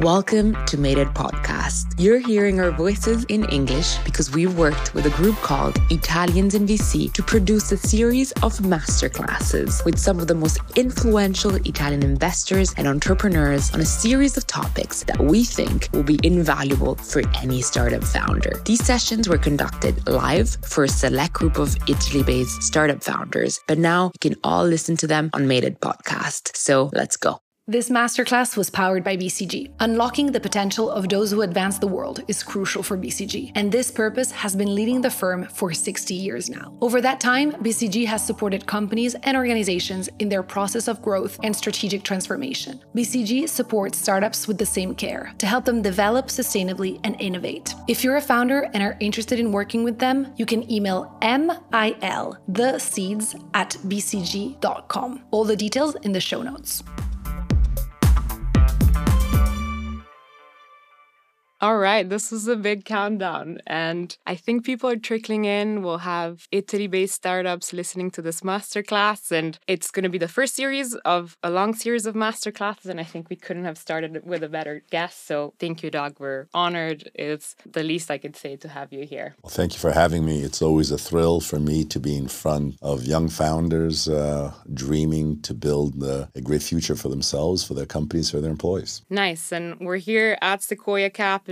Welcome to Mated Podcast. You're hearing our voices in English because we worked with a group called Italians in VC to produce a series of masterclasses with some of the most influential Italian investors and entrepreneurs on a series of topics that we think will be invaluable for any startup founder. These sessions were conducted live for a select group of Italy-based startup founders, but now you can all listen to them on Mated Podcast. So let's go. This masterclass was powered by BCG. Unlocking the potential of those who advance the world is crucial for BCG, and this purpose has been leading the firm for 60 years now. Over that time, BCG has supported companies and organizations in their process of growth and strategic transformation. BCG supports startups with the same care to help them develop sustainably and innovate. If you're a founder and are interested in working with them, you can email miltheseeds@bcg.com. All the details in the show notes. All right, this is a big countdown, and I think people are trickling in. We'll have Italy-based startups listening to this masterclass, and it's going to be the first series of a long series of masterclasses, and I think we couldn't have started with a better guest. So thank you, Doug. We're honored. It's the least I could say to have you here. Well, thank you for having me. It's always a thrill for me to be in front of young founders dreaming to build a great future for themselves, for their companies, for their employees. Nice, and we're here at Sequoia Capital.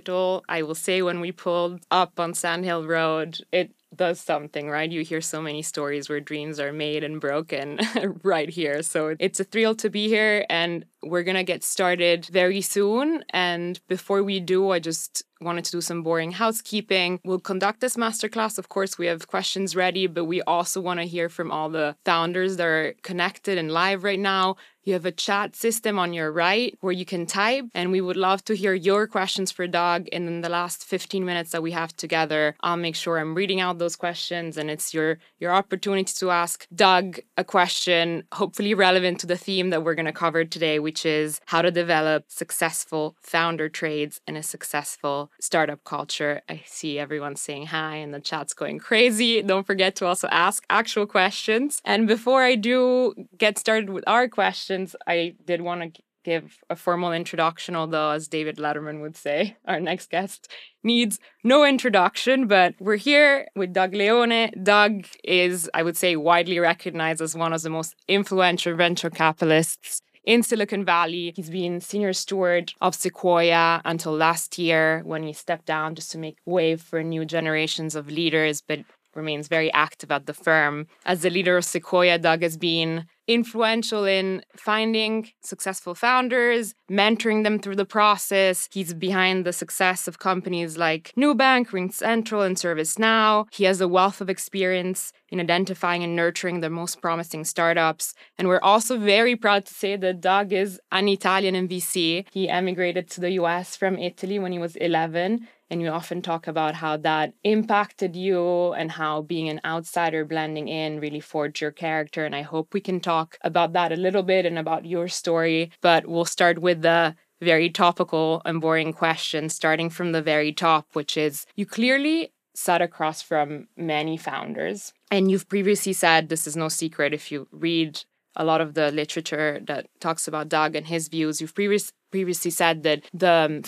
I will say when we pulled up on Sand Hill Road, it does something, right? You hear so many stories where dreams are made and broken right here. So it's a thrill to be here, and we're going to get started very soon. And before we do, I just wanted to do some boring housekeeping. We'll conduct this masterclass. Of course, we have questions ready, but we also want to hear from all the founders that are connected and live right now. You have a chat system on your right where you can type, and we would love to hear your questions for Doug. And in the last 15 minutes that we have together, I'll make sure I'm reading out those questions, and it's your opportunity to ask Doug a question, hopefully relevant to the theme that we're going to cover today, which is how to develop successful founder trades in a successful startup culture. I see everyone saying hi, and the chat's going crazy. Don't forget to also ask actual questions. And before I do get started with our questions, I did want to give a formal introduction, although, as David Letterman would say, our next guest needs no introduction, but we're here with Doug Leone. Doug is, I would say, widely recognized as one of the most influential venture capitalists in Silicon Valley. He's been senior steward of Sequoia until last year when he stepped down just to make way for new generations of leaders, but remains very active at the firm. As the leader of Sequoia, Doug has been influential in finding successful founders, mentoring them through the process. He's behind the success of companies like Nubank, RingCentral, and ServiceNow. He has a wealth of experience in identifying and nurturing the most promising startups. And we're also very proud to say that Doug is an Italian in VC. He emigrated to the US from Italy when he was 11. And you often talk about how that impacted you and how being an outsider blending in really forged your character. And I hope we can talk about that a little bit and about your story. But we'll start with the very topical and boring question, starting from the very top, which is you clearly sat across from many founders. And you've previously said this is no secret if you read a lot of the literature that talks about Doug and his views. You've previously said that the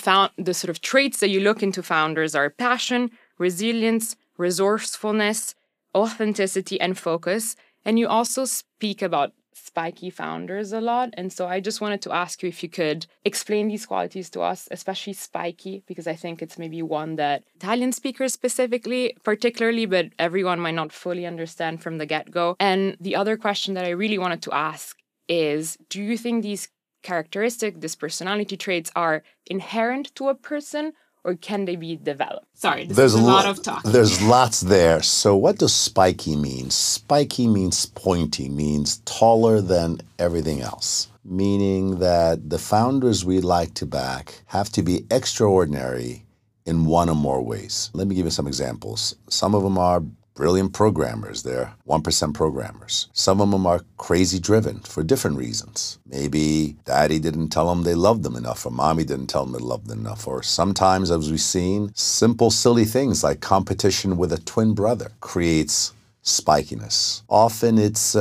sort of traits that you look into founders are passion, resilience, resourcefulness, authenticity, and focus. And you also speak about spiky founders a lot. And so I just wanted to ask you if you could explain these qualities to us, especially spiky, because I think it's maybe one that Italian speakers particularly, but everyone might not fully understand from the get-go. And the other question that I really wanted to ask is, do you think these characteristics, these personality traits are inherent to a person, or can they be developed? Sorry, there's a lot of talk. There's lots there. So what does spiky mean? Spiky means pointy, means taller than everything else, meaning that the founders we like to back have to be extraordinary in one or more ways. Let me give you some examples. Some of them are brilliant programmers. They're 1% programmers. Some of them are crazy driven for different reasons. Maybe daddy didn't tell them they loved them enough, or mommy didn't tell them they loved them enough, or sometimes, as we've seen, simple, silly things like competition with a twin brother creates spikiness. Often it's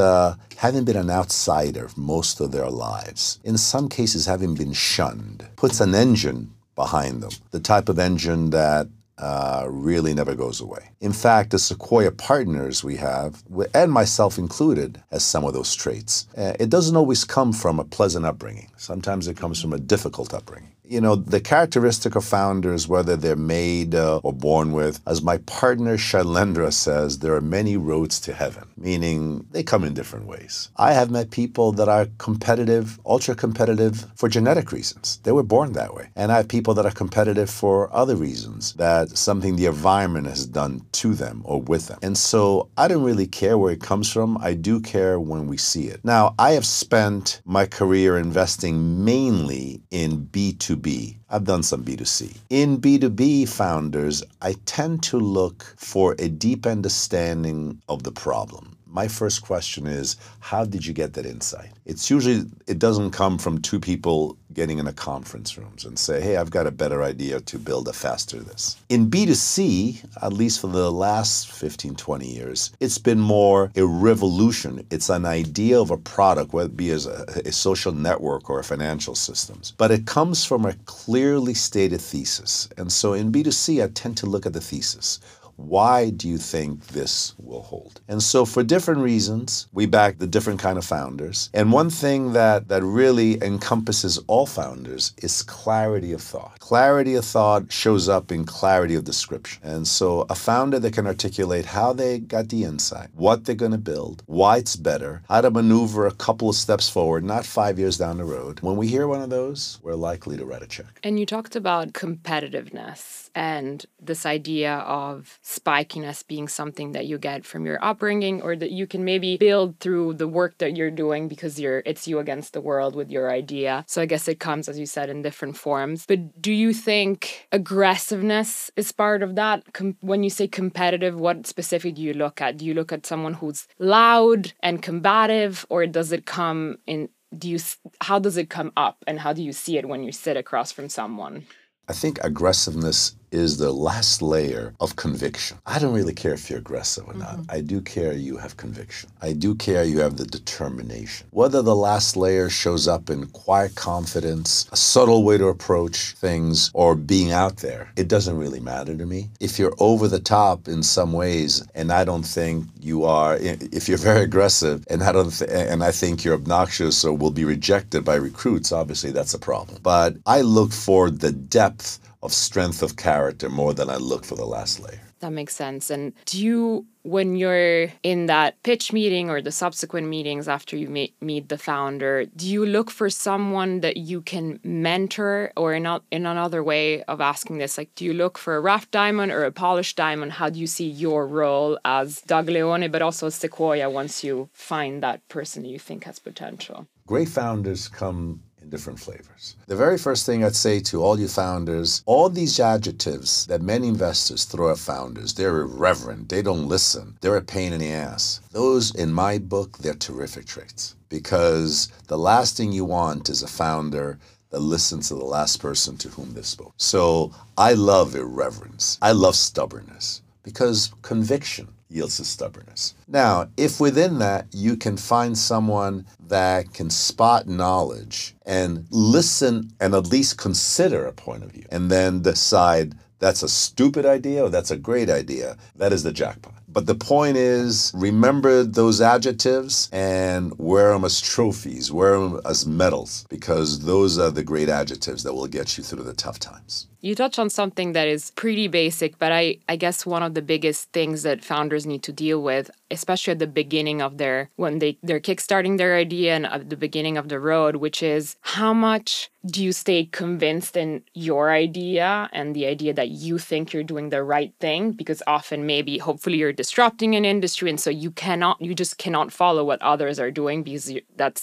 having been an outsider most of their lives. In some cases, having been shunned puts an engine behind them, the type of engine that really never goes away. In fact, the Sequoia partners we have, and myself included, has some of those traits. It doesn't always come from a pleasant upbringing. Sometimes it comes from a difficult upbringing. You know, the characteristic of founders, whether they're made or born with, as my partner Shailendra says, there are many roads to heaven, meaning they come in different ways. I have met people that are competitive, ultra competitive for genetic reasons. They were born that way. And I have people that are competitive for other reasons, that something the environment has done to them or with them. And so I don't really care where it comes from. I do care when we see it. Now, I have spent my career investing mainly in B2B. I've done some B2C. In B2B founders, I tend to look for a deep understanding of the problem. My first question is, how did you get that insight? It's usually, it doesn't come from two people getting in a conference room and say, hey, I've got a better idea to build a faster this. In B2C, at least for the last 15, 20 years, it's been more a revolution. It's an idea of a product, whether it be as a social network or a financial systems. But it comes from a clearly stated thesis. And so in B2C, I tend to look at the thesis. Why do you think this will hold? And so for different reasons, we back the different kind of founders. And one thing that really encompasses all founders is clarity of thought. Clarity of thought shows up in clarity of description. And so a founder that can articulate how they got the insight, what they're going to build, why it's better, how to maneuver a couple of steps forward, not 5 years down the road. When we hear one of those, we're likely to write a check. And you talked about competitiveness and this idea of spikiness being something that you get from your upbringing, or that you can maybe build through the work that you're doing, because it's you against the world with your idea. So I guess it comes, as you said, in different forms. But do you think aggressiveness is part of that? When you say competitive, what specific do you look at? Do you look at someone who's loud and combative, or does it come in? How does it come up, and how do you see it when you sit across from someone? I think aggressiveness is the last layer of conviction. I don't really care if you're aggressive or not. I do care you have conviction. I do care you have the determination. Whether the last layer shows up in quiet confidence, a subtle way to approach things, or being out there, it doesn't really matter to me. If you're over the top in some ways, and I don't think you are, if you're very aggressive, and I think you're obnoxious or will be rejected by recruits, obviously that's a problem. But I look for the depth of strength of character more than I look for the last layer. That makes sense. And do you, when you're in that pitch meeting or the subsequent meetings after you meet the founder, do you look for someone that you can mentor? Or in another way of asking this, like, do you look for a rough diamond or a polished diamond? How do you see your role as Doug Leone, but also Sequoia, once you find that person you think has potential? Great founders come different flavors. The very first thing I'd say to all you founders, all these adjectives that many investors throw at founders, they're irreverent, they don't listen, they're a pain in the ass. Those, in my book, they're terrific traits, because the last thing you want is a founder that listens to the last person to whom they spoke. So I love irreverence. I love stubbornness, because conviction yields to stubbornness. Now, if within that you can find someone that can spot knowledge and listen and at least consider a point of view, and then decide that's a stupid idea or that's a great idea, that is the jackpot. But the point is, remember those adjectives and wear them as trophies, wear them as medals, because those are the great adjectives that will get you through the tough times. You touch on something that is pretty basic, but I guess one of the biggest things that founders need to deal with, especially at the beginning of when they're kickstarting their idea and at the beginning of the road, which is how much do you stay convinced in your idea and the idea that you think you're doing the right thing? Because often maybe, hopefully you're disrupting an industry, and so you just cannot follow what others are doing, because that's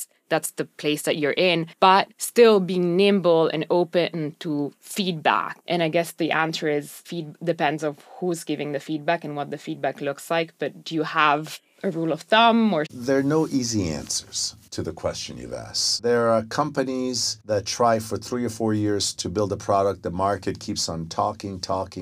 the place that you're in, but still being nimble and open to feedback. And I guess the answer is depends on who's giving the feedback and what the feedback looks like. But do you have a rule of thumb? Or there are no easy answers to the question you've asked. There are companies that try for 3 or 4 years to build a product. The market keeps on talking,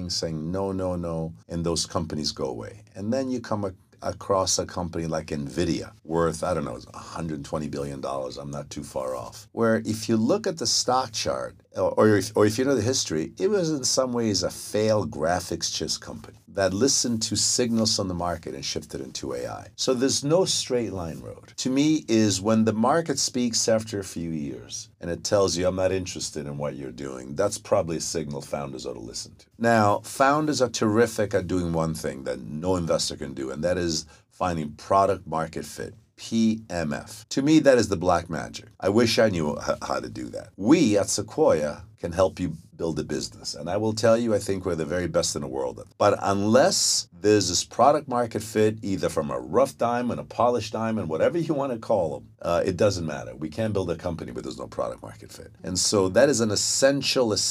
saying no, and those companies go away. And then you come across a company like Nvidia, worth, I don't know, $120 billion. I'm not too far off. Where if you look at the stock chart, or if you know the history, it was in some ways a failed graphics chip company that listened to signals from the market and shifted into AI. So there's no straight line road. To me, is when the market speaks after a few years and it tells you I'm not interested in what you're doing, that's probably a signal founders ought to listen to. Now, founders are terrific at doing one thing that no investor can do, and that is finding product market fit. PMF. To me, that is the black magic. I wish I knew how to do that. We at Sequoia can help you build a business. And I will tell you, I think we're the very best in the world. But unless there's this product market fit, either from a rough diamond, a polished diamond, whatever you want to call them, it doesn't matter. We can build a company, but there's no product market fit. And so that is an essential, it's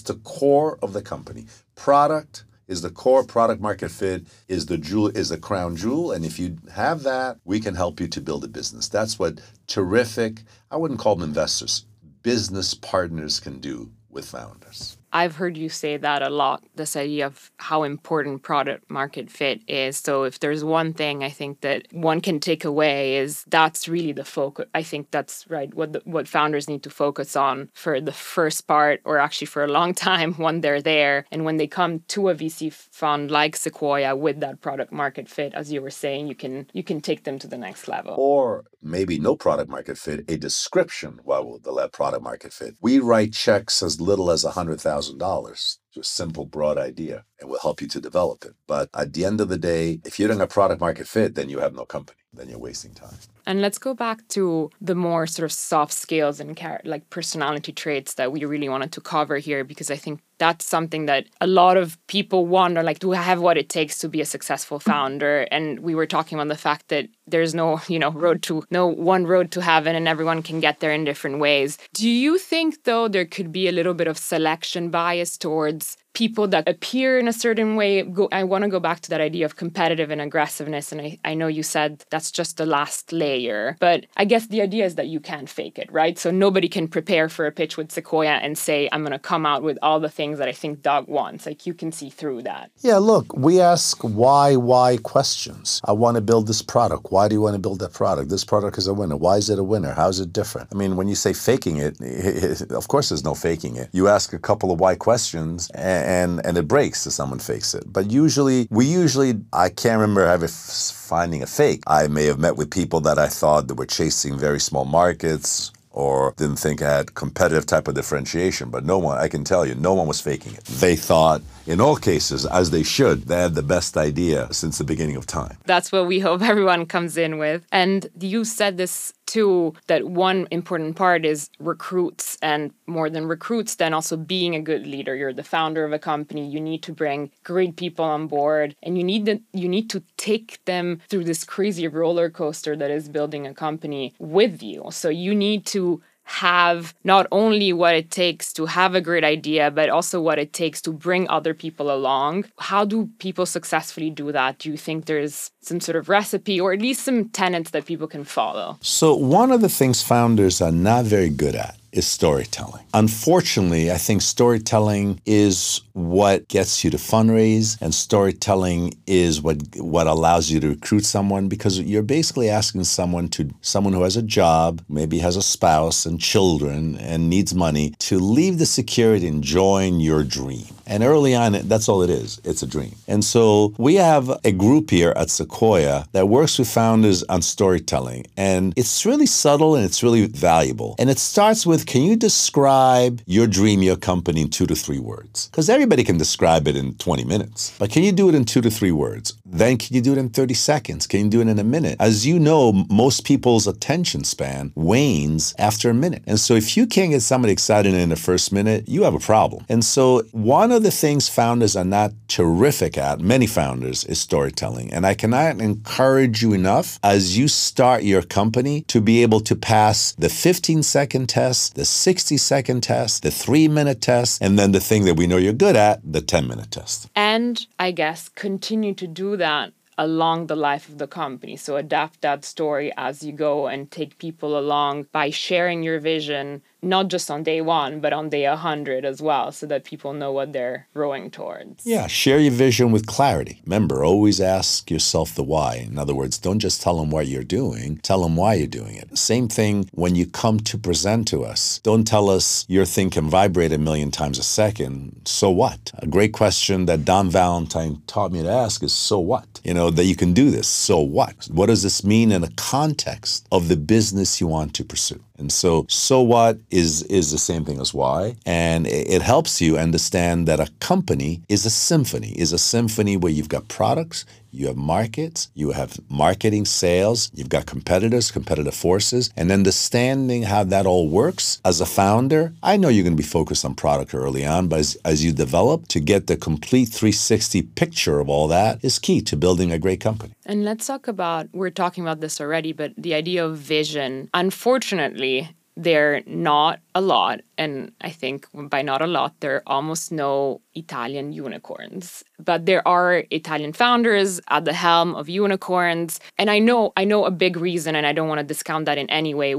the core of the company. Product is the core, product market fit is the jewel, is the crown jewel. And if you have that, we can help you to build a business. That's what terrific, I wouldn't call them investors, business partners can do with founders. I've heard you say that a lot, this idea of how important product market fit is. So if there's one thing I think that one can take away is that's really the focus. I think that's right. What founders need to focus on for the first part, or actually for a long time when they're there. And when they come to a VC fund like Sequoia with that product market fit, as you were saying, you can take them to the next level. Or maybe no product market fit, a description of the product market fit. We write checks as little as $100,000. A simple, broad idea, and we'll help you to develop it. But at the end of the day, if you don't have product market fit, then you have no company. Then you're wasting time. And let's go back to the more sort of soft skills and like personality traits that we really wanted to cover here, because I think that's something that a lot of people wonder, like, do I have what it takes to be a successful founder? And we were talking about the fact that there's no, one road to heaven, and everyone can get there in different ways. Do you think, though, there could be a little bit of selection bias towards people that appear in a certain way? I want to go back to that idea of competitive and aggressiveness. And I know you said that's just the last layer, but I guess the idea is that you can't fake it, right? So nobody can prepare for a pitch with Sequoia and say, I'm going to come out with all the things that I think Doug wants. Like, you can see through that. Yeah, look, we ask why questions. I want to build this product. Why do you want to build that product? This product is a winner. Why is it a winner? How is it different? I mean, when you say faking it, of course there's no faking it. You ask a couple of why questions and it breaks if someone fakes it. But usually, I can't remember finding a fake. I may have met with people that I thought that were chasing very small markets, or didn't think I had competitive type of differentiation, but no one was faking it. They thought, in all cases, as they should, they had the best idea since the beginning of time. That's what we hope everyone comes in with. And you said this too, that one important part is recruits, and more than recruits, then also being a good leader. You're the founder of a company. You need to bring great people on board, and you need to take them through this crazy roller coaster that is building a company with you. So you need to have not only what it takes to have a great idea, but also what it takes to bring other people along. How do people successfully do that? Do you think there's some sort of recipe, or at least some tenets that people can follow? So one of the things founders are not very good at is storytelling. Unfortunately, I think storytelling is what gets you to fundraise, and storytelling is what allows you to recruit someone, because you're basically asking someone who has a job, maybe has a spouse and children and needs money, to leave the security and join your dream. And early on, that's all it is. It's a dream. And so we have a group here at Sequoia that works with founders on storytelling, and it's really subtle and it's really valuable. And it starts with, can you describe your dream, your company in 2 to 3 words? Because everybody can describe it in 20 minutes. But can you do it in 2 to 3 words? Then can you do it in 30 seconds? Can you do it in a minute? As you know, most people's attention span wanes after a minute. And so if you can't get somebody excited in the first minute, you have a problem. And so one of the things founders are not terrific at, many founders, is storytelling. And I cannot encourage you enough, as you start your company, to be able to pass the 15-second test, the 60-second test, the 3-minute test, and then the thing that we know you're good at, the 10-minute test. And I guess continue to do that along the life of the company. So adapt that story as you go and take people along by sharing your vision, not just on day one, but on day 100 as well, so that people know what they're rowing towards. Yeah, share your vision with clarity. Remember, always ask yourself the why. In other words, don't just tell them what you're doing, tell them why you're doing it. Same thing when you come to present to us. Don't tell us your thing can vibrate a million times a second, so what? A great question that Don Valentine taught me to ask is, so what? You know, that you can do this, so what? What does this mean in the context of the business you want to pursue? And so what is the same thing as why, and it helps you understand that a company is a symphony where you've got products, you have markets, you have marketing, sales, you've got competitors, competitive forces, and understanding how that all works. As a founder, I know you're going to be focused on product early on, but as you develop, to get the complete 360 picture of all that is key to building a great company. And let's talk about, we're talking about this already, but the idea of vision, unfortunately, they're not a lot, and I think by not a lot, there are almost no Italian unicorns. But there are Italian founders at the helm of unicorns, and I know a big reason, and I don't want to discount that in any way,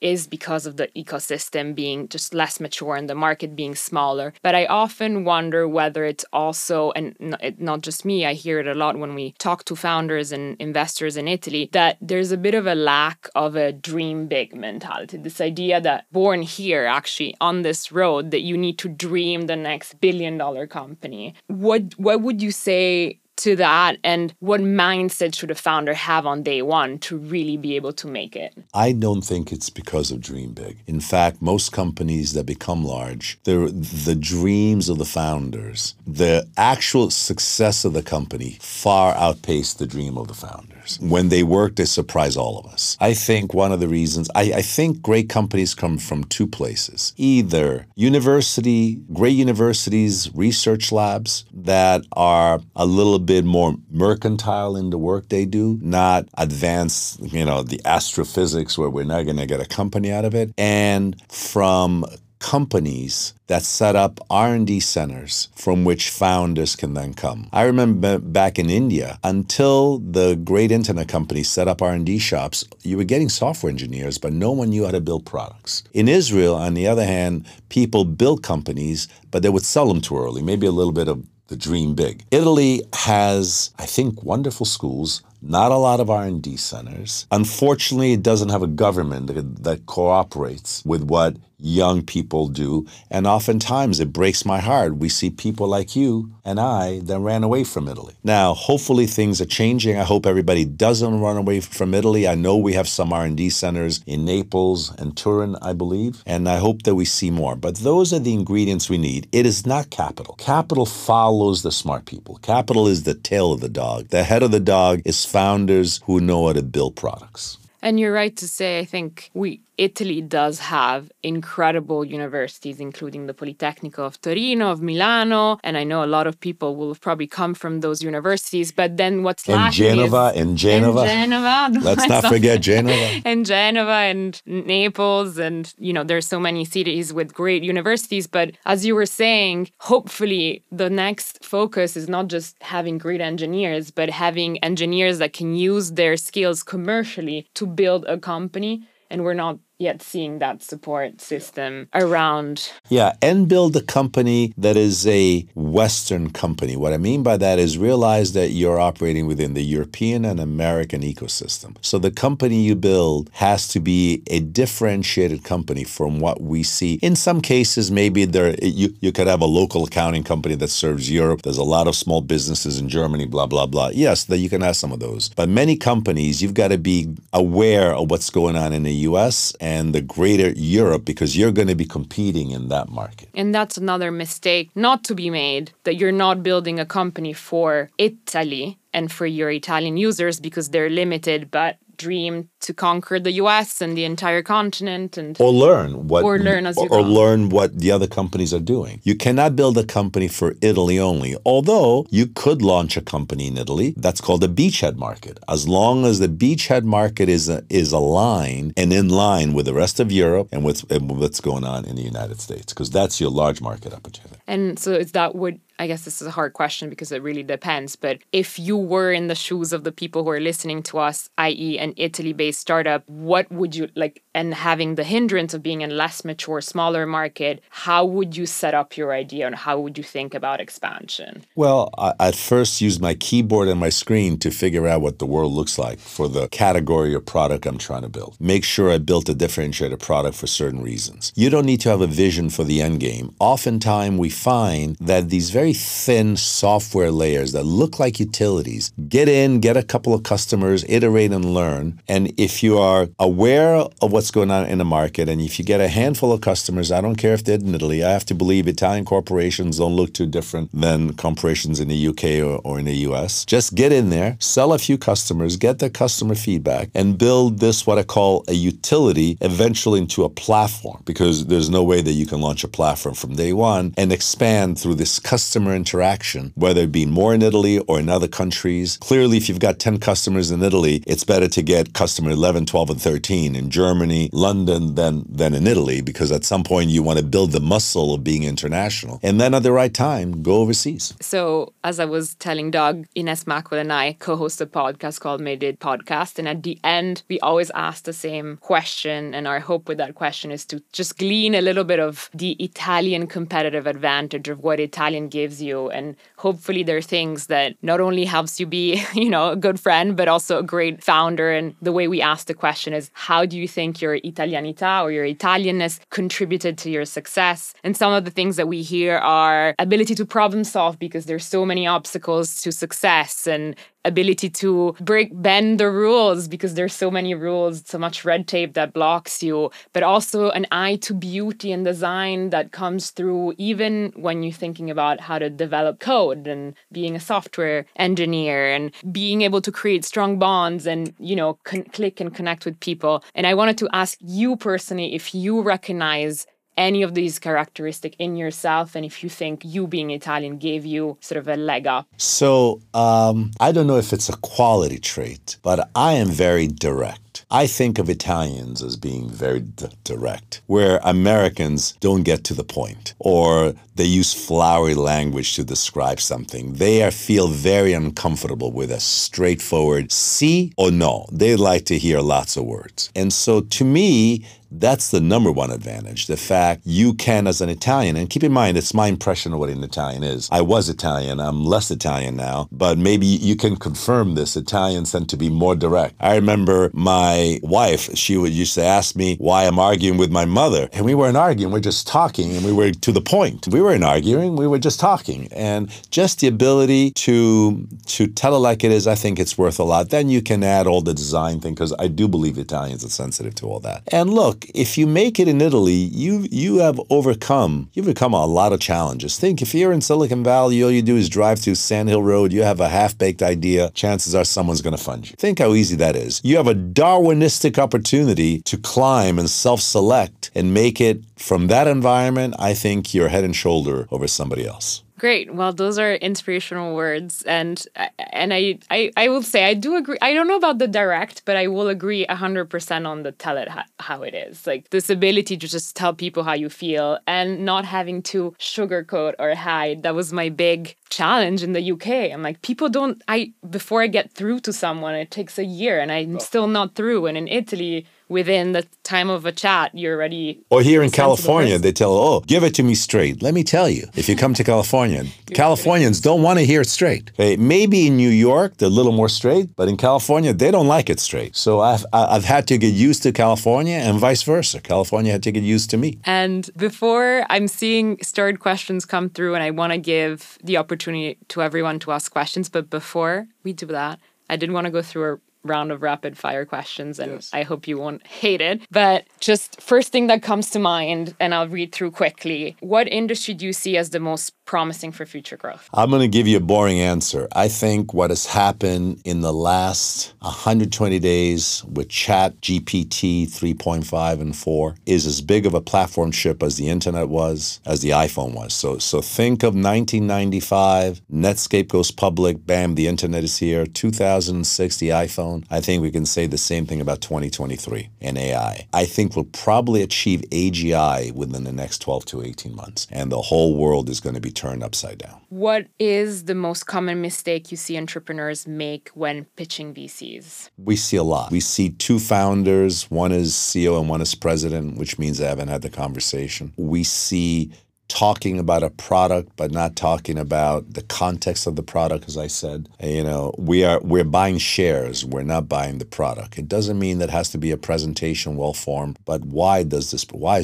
is because of the ecosystem being just less mature and the market being smaller. But I often wonder whether it's also, and not just me, I hear it a lot when we talk to founders and investors in Italy, that there's a bit of a lack of a dream big mentality. This idea that born here, actually, on this road, that you need to dream the next billion-dollar company. What would you say to that, and what mindset should a founder have on day one to really be able to make it? I don't think it's because of dream big. In fact, most companies that become large, the dreams of the founders, the actual success of the company far outpaced the dream of the founders. When they work, they surprise all of us. I think one of the reasons, I think great companies come from two places. Either great universities, research labs that are a little bit more mercantile in the work they do, not advanced, the astrophysics where we're not going to get a company out of it, and from companies that set up R&D centers from which founders can then come. I remember back in India, until the great internet companies set up R&D shops, you were getting software engineers, but no one knew how to build products. In Israel, on the other hand, people built companies, but they would sell them too early, maybe a little bit of the dream big. Italy has, I think, wonderful schools, not a lot of R&D centers. Unfortunately, it doesn't have a government that cooperates with what young people do. And oftentimes, it breaks my heart. We see people like you and I that ran away from Italy. Now, hopefully things are changing. I hope everybody doesn't run away from Italy. I know we have some R&D centers in Naples and Turin, I believe. And I hope that we see more. But those are the ingredients we need. It is not capital. Capital follows the smart people. Capital is the tail of the dog. The head of the dog is founders who know how to build products. And you're right to say, I think Italy does have incredible universities, including the Politecnico of Torino, of Milano, and I know a lot of people will probably come from those universities, but then what's lacking is... And Genova. Let's not forget Genova. And Genova and Naples, and, there's so many cities with great universities, but as you were saying, hopefully the next focus is not just having great engineers, but having engineers that can use their skills commercially to build a company, and we're not yet seeing that support system around. Yeah, and build a company that is a Western company. What I mean by that is realize that you're operating within the European and American ecosystem. So the company you build has to be a differentiated company from what we see. In some cases, maybe you could have a local accounting company that serves Europe. There's a lot of small businesses in Germany, blah, blah, blah. Yes, that you can have some of those. But many companies, you've got to be aware of what's going on in the US and the greater Europe, because you're going to be competing in that market. And that's another mistake not to be made, that you're not building a company for Italy and for your Italian users, because they're limited, but dream to conquer the US and the entire continent. And learn what the other companies are doing. You cannot build a company for Italy only, although you could launch a company in Italy that's called a beachhead market. As long as the beachhead market is aligned and in line with the rest of Europe and with what's going on in the United States, because that's your large market opportunity. And so is that what I guess this is a hard question because it really depends, but if you were in the shoes of the people who are listening to us, i.e. an Italy-based startup, what would you like, and having the hindrance of being in less mature, smaller market, how would you set up your idea and how would you think about expansion? Well, I at first used my keyboard and my screen to figure out what the world looks like for the category or product I'm trying to build. Make sure I built a differentiated product for certain reasons. You don't need to have a vision for the end game. Oftentimes we find that these very thin software layers that look like utilities, get in, get a couple of customers, iterate and learn. And if you are aware of what's going on in the market, and if you get a handful of customers, I don't care if they're in Italy, I have to believe Italian corporations don't look too different than corporations in the UK or in the US. Just get in there, sell a few customers, get their customer feedback, and build this, what I call a utility, eventually into a platform, because there's no way that you can launch a platform from day one and expand through this customer interaction, whether it be more in Italy or in other countries. Clearly, if you've got 10 customers in Italy, it's better to get customer 11, 12, and 13 in Germany, London, than in Italy, because at some point you want to build the muscle of being international. And then at the right time, go overseas. So as I was telling Doug, Ines Mackwell and I co-host a podcast called Mated Podcast. And at the end, we always ask the same question. And our hope with that question is to just glean a little bit of the Italian competitive advantage of what Italian gives you. And hopefully there are things that not only helps you be, you know, a good friend, but also a great founder. And the way we ask the question is, how do you think your Italianità or your Italianness contributed to your success? And some of the things that we hear are ability to problem solve, because there's so many obstacles to success, and ability to bend the rules, because there's so many rules, so much red tape that blocks you, but also an eye to beauty and design that comes through even when you're thinking about how to develop code and being a software engineer and being able to create strong bonds and, you know, click and connect with people. And I wanted to ask you personally if you recognize any of these characteristics in yourself, and if you think you being Italian gave you sort of a leg up? So I don't know if it's a quality trait, but I am very direct. I think of Italians as being very direct, where Americans don't get to the point, or they use flowery language to describe something. They feel very uncomfortable with a straightforward sì or no. They like to hear lots of words. And so to me, that's the number one advantage, the fact you can, as an Italian, and keep in mind, it's my impression of what an Italian is. I was Italian, I'm less Italian now, but maybe you can confirm this. Italians tend to be more direct. I remember my wife, she would used to ask me why I'm arguing with my mother. And we weren't arguing, we're just talking, and we were to the point. We weren't arguing, we were just talking. And just the ability to tell it like it is, I think it's worth a lot. Then you can add all the design thing, because I do believe Italians are sensitive to all that. And look, if you make it in Italy, you have overcome a lot of challenges. Think, if you're in Silicon Valley, all you do is drive through Sand Hill Road, you have a half-baked idea, chances are someone's gonna fund you. Think how easy that is. You have a Darwinistic opportunity to climb and self-select and make it from that environment. I think you're head and shoulder over somebody else. Great. Well, those are inspirational words. And I will say, I do agree. I don't know about the direct, but I will agree 100% on the tell it how it is. Like this ability to just tell people how you feel and not having to sugarcoat or hide. That was my big challenge in the UK. I'm like, people don't, before I get through to someone, it takes a year and I'm still not through. And in Italy, within the time of a chat, you're already... Or here in California, person. They tell, oh, give it to me straight. Let me tell you, if you come to California, Californians don't want to hear it straight. Hey, maybe in New York, they're a little more straight, but in California, they don't like it straight. So I've had to get used to California and vice versa. California had to get used to me. And before, I'm seeing starred questions come through, and I want to give the opportunity to everyone to ask questions. But before we do that, I did want to go through a round of rapid fire questions, and yes. I hope you won't hate it. But just first thing that comes to mind, and I'll read through quickly. What industry do you see as the most promising for future growth? I'm going to give you a boring answer. I think what has happened in the last 120 days with ChatGPT 3.5 and 4 is as big of a platform shift as the internet was, as the iPhone was. So think of 1995, Netscape goes public, bam, the internet is here. 2006, the iPhone. I think we can say the same thing about 2023 and AI. I think we'll probably achieve AGI within the next 12 to 18 months. And the whole world is going to be turned upside down. What is the most common mistake you see entrepreneurs make when pitching VCs? We see a lot. We see two founders, one is CEO and one is president, which means they haven't had the conversation. We see talking about a product, but not talking about the context of the product, as I said. You know, we're buying shares, we're not buying the product. It doesn't mean that it has to be a presentation well formed, but why is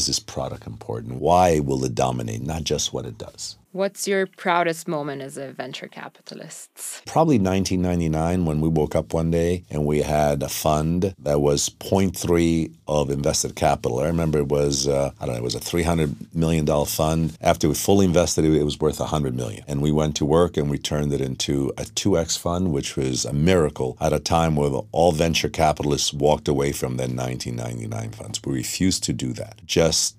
this product important? Why will it dominate, not just what it does? What's your proudest moment as a venture capitalist? Probably 1999, when we woke up one day and we had a fund that was 0.3 of invested capital. I remember it was, it was a $300 million fund. After we fully invested it, it was worth $100 million. And we went to work and we turned it into a 2X fund, which was a miracle at a time where all venture capitalists walked away from their 1999 funds. We refused to do that, just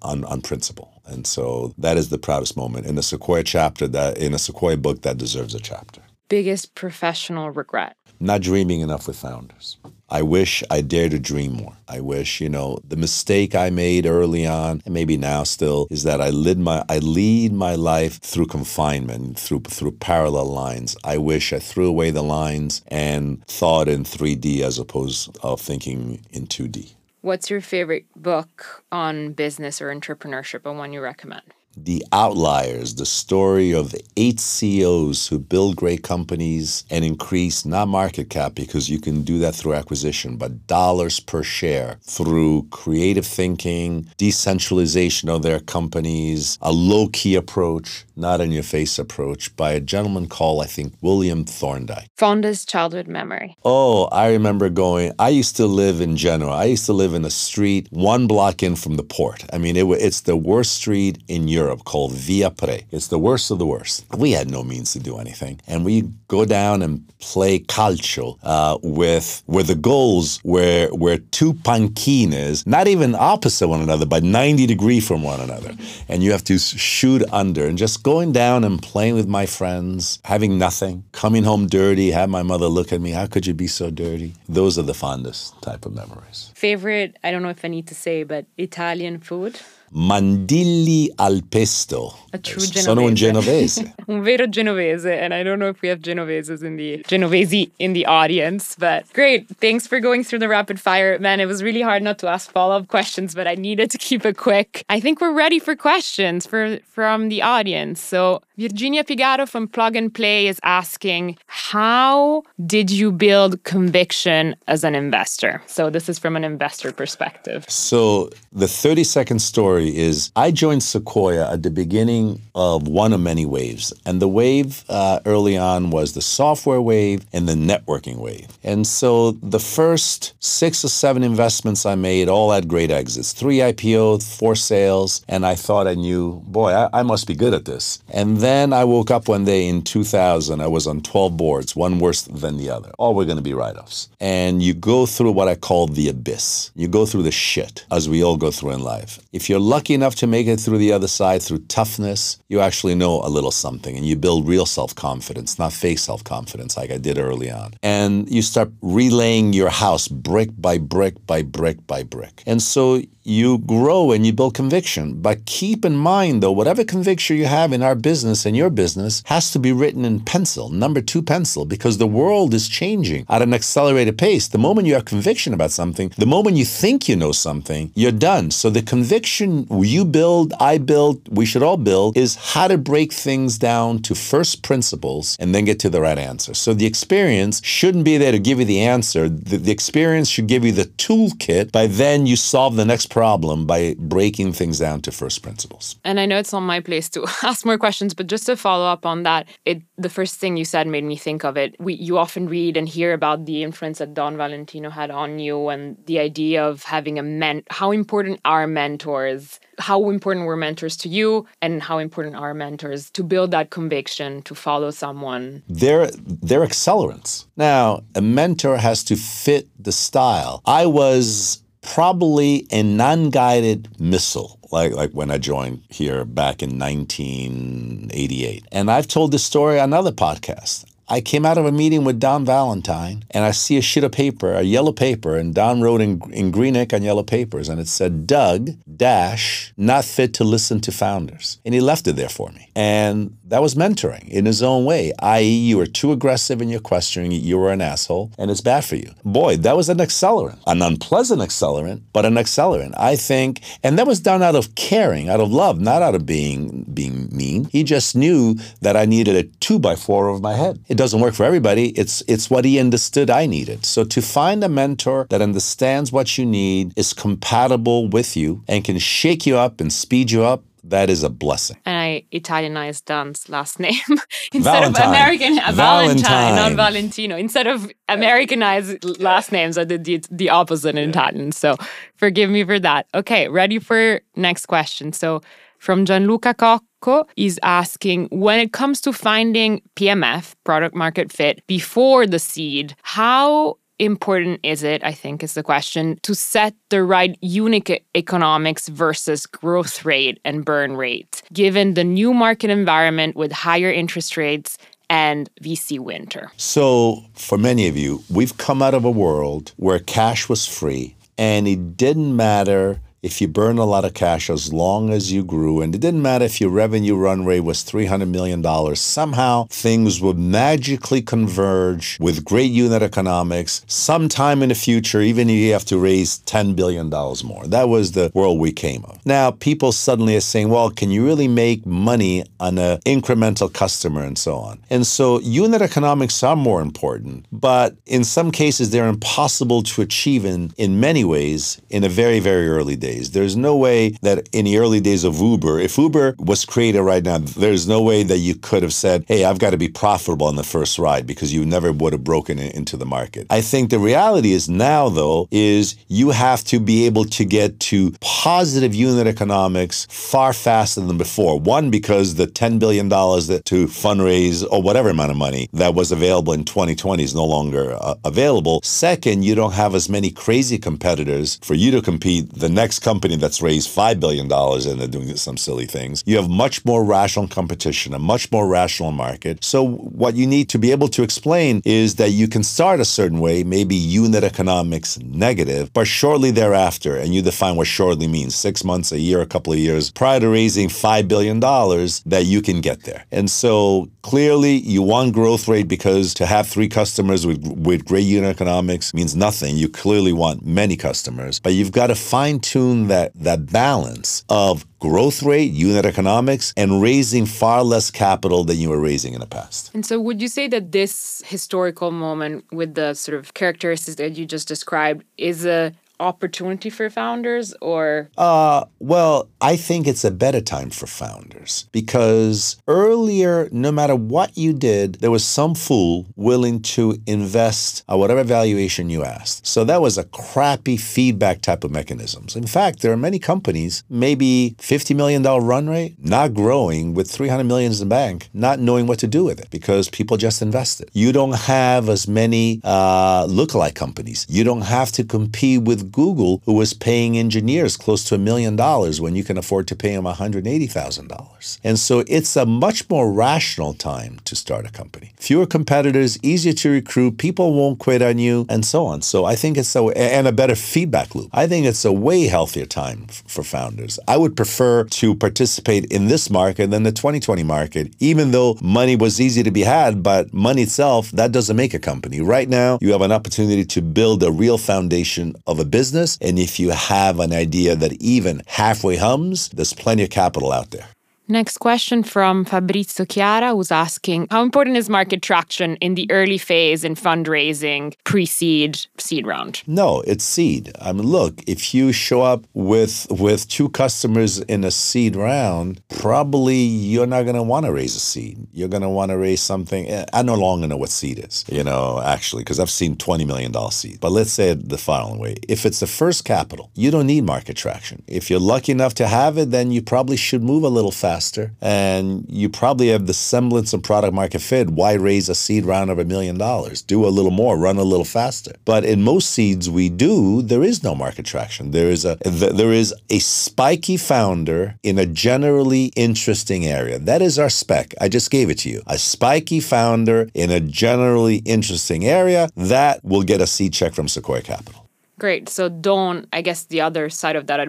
on principle. And so that is the proudest moment in a Sequoia chapter, that in a Sequoia book that deserves a chapter. Biggest professional regret? Not dreaming enough with founders. I wish I dared to dream more. I wish, the mistake I made early on, and maybe now still, is that I lead my life through confinement, through parallel lines. I wish I threw away the lines and thought in 3D as opposed to thinking in 2D. What's your favorite book on business or entrepreneurship, and one you recommend? The Outliers, the story of 8 CEOs who build great companies and increase, not market cap, because you can do that through acquisition, but dollars per share through creative thinking, decentralization of their companies, a low-key approach, not in your face approach, by a gentleman called, I think, William Thorndike. Fondest childhood memory? Oh, I remember I used to live in Genoa. I used to live in a street one block in from the port. I mean, it's the worst street in Europe called Via Pre. It's the worst of the worst. We had no means to do anything. And we go down and play calcio where the goals were two panchines, not even opposite one another, but 90 degrees from one another. And you have to shoot under, and just going down and playing with my friends, having nothing, coming home dirty, had my mother look at me, how could you be so dirty? Those are the fondest type of memories. Favorite, I don't know if I need to say, but Italian food? Mandilli al pesto. A true Genovese. Sono un genovese. Un vero genovese. And I don't know if we have Genovesi in the audience, but great. Thanks for going through the rapid fire. Man, it was really hard not to ask follow-up questions, but I needed to keep it quick. I think we're ready for questions from the audience. So Virginia Pigaro from Plug and Play is asking, how did you build conviction as an investor? So this is from an investor perspective. So the 30-second story is I joined Sequoia at the beginning of one of many waves. And the wave early on was the software wave and the networking wave. And so the first 6 or 7 investments I made all had great exits. 3 IPOs, 4 sales. And I thought I knew, boy, I must be good at this. And then I woke up one day in 2000. I was on 12 boards, one worse than the other. All were going to be write-offs. And you go through what I call the abyss. You go through the shit, as we all go through in life. If you're lucky enough to make it through the other side through toughness, you actually know a little something, and you build real self-confidence, not fake self-confidence like I did early on. And you start relaying your house brick by brick by brick by brick. And so you grow and you build conviction. But keep in mind, though, whatever conviction you have in our business and your business has to be written in pencil, #2 pencil, because the world is changing at an accelerated pace. The moment you have conviction about something, the moment you think you know something, you're done. So the conviction you build, I build, we should all build, is how to break things down to first principles and then get to the right answer. So the experience shouldn't be there to give you the answer. The experience should give you the toolkit. By then you solve the next problem by breaking things down to first principles. And I know it's not my place to ask more questions, but just to follow up on that, the first thing you said made me think of it. You often read and hear about the influence that Don Valentino had on you, and the idea of having a mentor. How important are mentors? How important were mentors to you, and how important are mentors to build that conviction to follow someone? They're accelerants. Now, a mentor has to fit the style. I was probably a non-guided missile, like when I joined here back in 1988. And I've told this story on another podcast. I came out of a meeting with Don Valentine, and I see a sheet of paper, a yellow paper, and Don wrote in green ink on yellow papers, and it said, Doug, dash, not fit to listen to founders. And he left it there for me. And that was mentoring in his own way, i.e. you are too aggressive in your questioning, you are an asshole, and it's bad for you. Boy, that was an accelerant, an unpleasant accelerant, but an accelerant, I think. And that was done out of caring, out of love, not out of being mean. He just knew that I needed a 2x4 over my head. It doesn't work for everybody. It's what he understood I needed. So to find a mentor that understands what you need, is compatible with you, and can shake you up and speed you up, that is a blessing. And I Italianized Dan's last name. Instead Valentine. Of American, Valentine, not Valentino. Instead of Americanized last names, I did the opposite in Italian. So forgive me for that. Okay, ready for next question. So from Gianluca Cocco is asking, when it comes to finding PMF, product market fit, before the seed, how important is it, I think is the question, to set the right unique economics versus growth rate and burn rate, given the new market environment with higher interest rates and VC winter? So for many of you, we've come out of a world where cash was free and it didn't matter if you burn a lot of cash as long as you grew, and it didn't matter if your revenue run rate was $300 million, somehow things would magically converge with great unit economics sometime in the future, even if you have to raise $10 billion more. That was the world we came of. Now, people suddenly are saying, well, can you really make money on an incremental customer and so on? And so unit economics are more important, but in some cases, they're impossible to achieve in many ways in a very, very early day. There's no way that in the early days of Uber, if Uber was created right now, there's no way that you could have said, hey, I've got to be profitable on the first ride, because you never would have broken it into the market. I think the reality is now, though, is you have to be able to get to positive unit economics far faster than before. One, because the $10 billion that to fundraise or whatever amount of money that was available in 2020 is no longer available. Second, you don't have as many crazy competitors for you to compete. The next company that's raised $5 billion and they're doing some silly things. You have much more rational competition, a much more rational market. So what you need to be able to explain is that you can start a certain way, maybe unit economics negative, but shortly thereafter, and you define what shortly means, 6 months, a year, a couple of years, prior to raising $5 billion, that you can get there. And so clearly you want growth rate, because to have 3 customers with great unit economics means nothing. You clearly want many customers, but you've got to fine tune that balance of growth rate, unit economics, and raising far less capital than you were raising in the past. And so would you say that this historical moment with the sort of characteristics that you just described is a opportunity for founders, or? Well, I think it's a better time for founders, because earlier, no matter what you did, there was some fool willing to invest at whatever valuation you asked. So that was a crappy feedback type of mechanisms. In fact, there are many companies, maybe $50 million run rate, not growing, with $300 million in the bank, not knowing what to do with it because people just invested. You don't have as many lookalike companies. You don't have to compete with Google, who was paying engineers close to $1 million when you can afford to pay them $180,000. And so it's a much more rational time to start a company. Fewer competitors, easier to recruit, people won't quit on you, and so on. So I think it's and a better feedback loop. I think it's a way healthier time for founders. I would prefer to participate in this market than the 2020 market, even though money was easy to be had, but money itself, that doesn't make a company. Right now, you have an opportunity to build a real foundation of a business, and if you have an idea that even halfway hums, there's plenty of capital out there. Next question from Fabrizio Chiara, who's asking, how important is market traction in the early phase in fundraising, pre-seed, seed round? No, it's seed. I mean, look, if you show up with 2 customers in a seed round, probably you're not going to want to raise a seed. You're going to want to raise something. I no longer know what seed is, actually, because I've seen $20 million seed. But let's say it the following way. If it's the first capital, you don't need market traction. If you're lucky enough to have it, then you probably should move a little faster faster, and you probably have the semblance of product market fit. Why raise a seed round of $1 million? Do a little more, run a little faster. But in most seeds we do, there is no market traction. There is a spiky founder in a generally interesting area. That is our spec. I just gave it to you. A spiky founder in a generally interesting area that will get a seed check from Sequoia Capital. Great. So don't, I guess the other side of that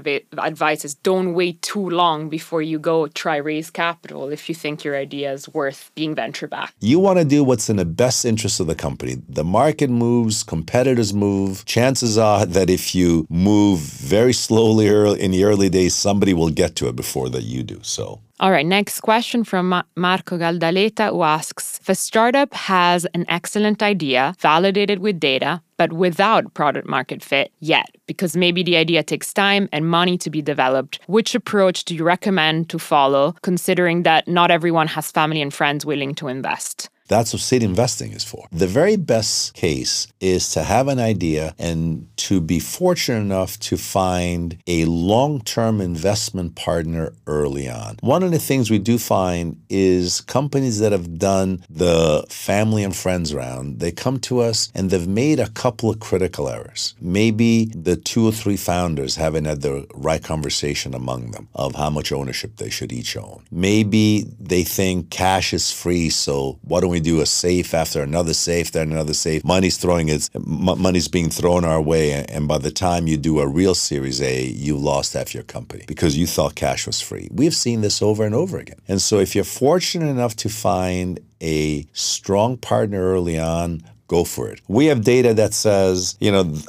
advice is don't wait too long before you go try raise capital if you think your idea is worth being venture backed. You want to do what's in the best interest of the company. The market moves, competitors move. Chances are that if you move very slowly in the early days, somebody will get to it before that you do. So. All right, next question from Marco Galdaleta, who asks, if a startup has an excellent idea, validated with data, but without product market fit yet, because maybe the idea takes time and money to be developed, which approach do you recommend to follow, considering that not everyone has family and friends willing to invest? That's what seed investing is for. The very best case is to have an idea and to be fortunate enough to find a long-term investment partner early on. One of the things we do find is companies that have done the family and friends round, they come to us and they've made a couple of critical errors. Maybe the 2 or 3 founders haven't had the right conversation among them of how much ownership they should each own. Maybe they think cash is free, so why don't we do a safe after another safe, then another safe. Money's being thrown our way, and by the time you do a real Series A, you lost half your company because you thought cash was free. We've seen this over and over again. And so if you're fortunate enough to find a strong partner early on, go for it. We have data that says,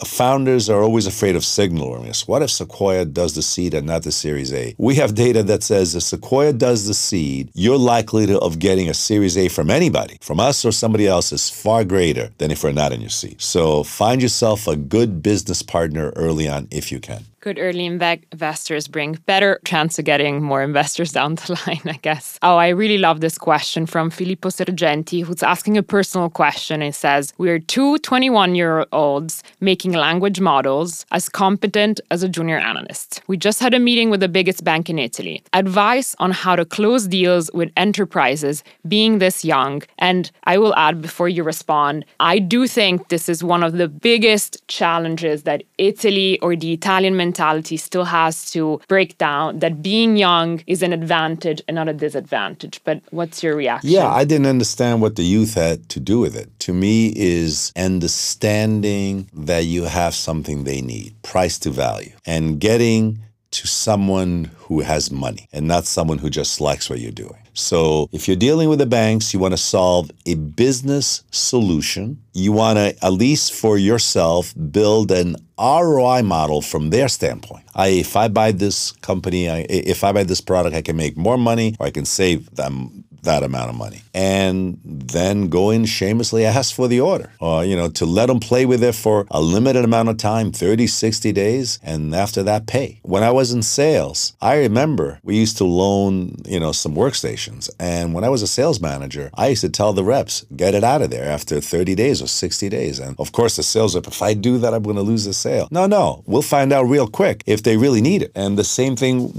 founders are always afraid of signaling us. What if Sequoia does the seed and not the Series A? We have data that says if Sequoia does the seed, your likelihood of getting a Series A from anybody, from us or somebody else, is far greater than if we're not in your seed. So find yourself a good business partner early on if you can. Good early investors bring better chance of getting more investors down the line, I guess. Oh, I really love this question from Filippo Sergenti, who's asking a personal question. It says, we're two 21-year-olds making language models as competent as a junior analyst. We just had a meeting with the biggest bank in Italy. Advice on how to close deals with enterprises being this young. And I will add before you respond, I do think this is one of the biggest challenges that Italy or the Italian mentality still has to break down, that being young is an advantage and not a disadvantage. But what's your reaction? Yeah, I didn't understand what the youth had to do with it. To me is understanding that you have something they need, price to value, and getting to someone who has money and not someone who just likes what you're doing. So if you're dealing with the banks, you want to solve a business solution. You want to, at least for yourself, build an ROI model from their standpoint. If I buy this company, if I buy this product, I can make more money or I can save them that amount of money. And then go in shamelessly, ask for the order, or, to let them play with it for a limited amount of time, 30, 60 days, and after that, pay. When I was in sales, I remember we used to loan, some workstations. And when I was a sales manager, I used to tell the reps, get it out of there after 30 days or 60 days. And of course, the sales rep, if I do that, I'm going to lose the sale. No, we'll find out real quick if they really need it. And the same thing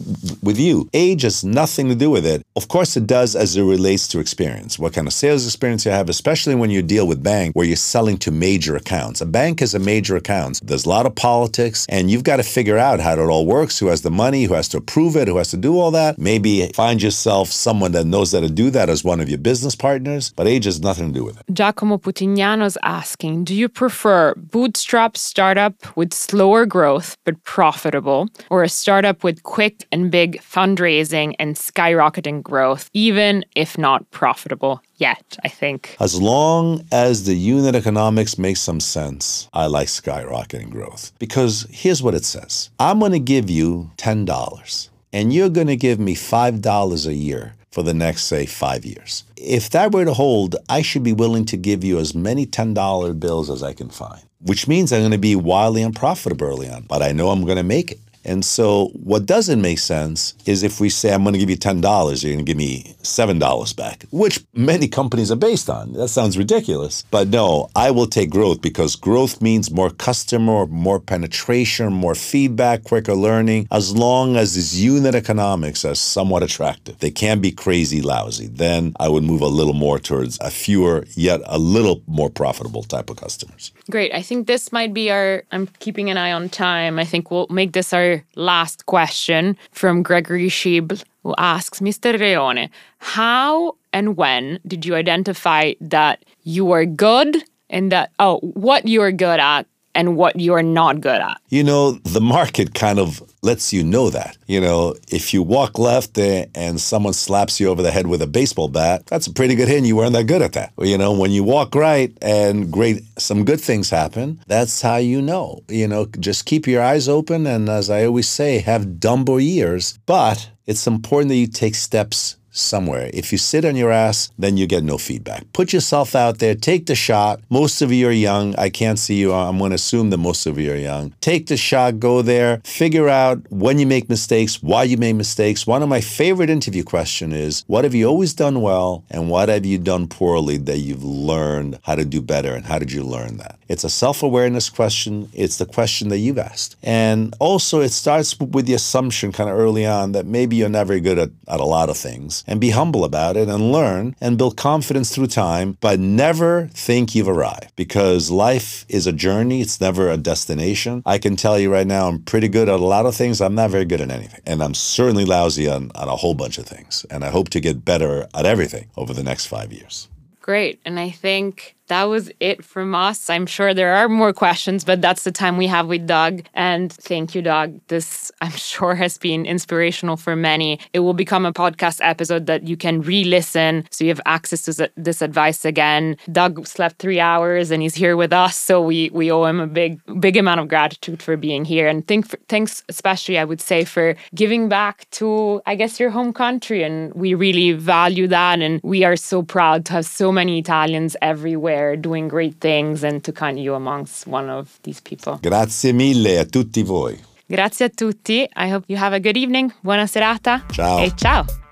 with you. Age has nothing to do with it. Of course, it does as a relates to experience. What kind of sales experience you have, especially when you deal with bank where you're selling to major accounts. A bank is a major account. There's a lot of politics and you've got to figure out how it all works, who has the money, who has to approve it, who has to do all that. Maybe find yourself someone that knows how to do that as one of your business partners, but age has nothing to do with it. Giacomo Putignano's asking, do you prefer bootstrap startup with slower growth but profitable, or a startup with quick and big fundraising and skyrocketing growth, even if not profitable yet, I think? As long as the unit economics makes some sense, I like skyrocketing growth. Because here's what it says. I'm going to give you $10 and you're going to give me $5 a year for the next, say, 5 years. If that were to hold, I should be willing to give you as many $10 bills as I can find, which means I'm going to be wildly unprofitable early on, but I know I'm going to make it. And so what doesn't make sense is if we say, I'm going to give you $10, you're going to give me $7 back, which many companies are based on. That sounds ridiculous. But no, I will take growth because growth means more customer, more penetration, more feedback, quicker learning, as long as these unit economics are somewhat attractive. They can't be crazy lousy. Then I would move a little more towards a fewer, yet a little more profitable type of customers. Great. I think this might be our, I'm keeping an eye on time. I think we'll make this our last question from Gregory Schiebl, who asks, Mr. Leone, how and when did you identify that you are good and that, what you are good at and what you are not good at? You know, the market kind of lets you know that. You know, if you walk left and someone slaps you over the head with a baseball bat, that's a pretty good hit and you weren't that good at that. You know, when you walk right and some good things happen, that's how you know. You know, just keep your eyes open and, as I always say, have Dumbo ears. But it's important that you take steps somewhere. If you sit on your ass, then you get no feedback. Put yourself out there. Take the shot. Most of you are young. I can't see you. I'm going to assume that most of you are young. Take the shot. Go there. Figure out when you make mistakes, why you made mistakes. One of my favorite interview questions is, what have you always done well and what have you done poorly that you've learned how to do better, and how did you learn that? It's a self-awareness question. It's the question that you've asked. And also, it starts with the assumption kind of early on that maybe you're not very good at a lot of things. And be humble about it and learn and build confidence through time, but never think you've arrived, because life is a journey. It's never a destination. I can tell you right now, I'm pretty good at a lot of things. I'm not very good at anything. And I'm certainly lousy on a whole bunch of things. And I hope to get better at everything over the next 5 years. Great. And I think that was it from us. I'm sure there are more questions, but that's the time we have with Doug. And thank you, Doug. This, I'm sure, has been inspirational for many. It will become a podcast episode that you can re-listen, so you have access to this advice again. Doug slept 3 hours and he's here with us, so we owe him a big amount of gratitude for being here. And thanks especially, I would say, for giving back to, I guess, your home country. And we really value that. And we are so proud to have so many Italians everywhere doing great things, and to count you amongst one of these people. Grazie mille a tutti voi. Grazie a tutti. I hope you have a good evening. Buona serata. Ciao. E ciao.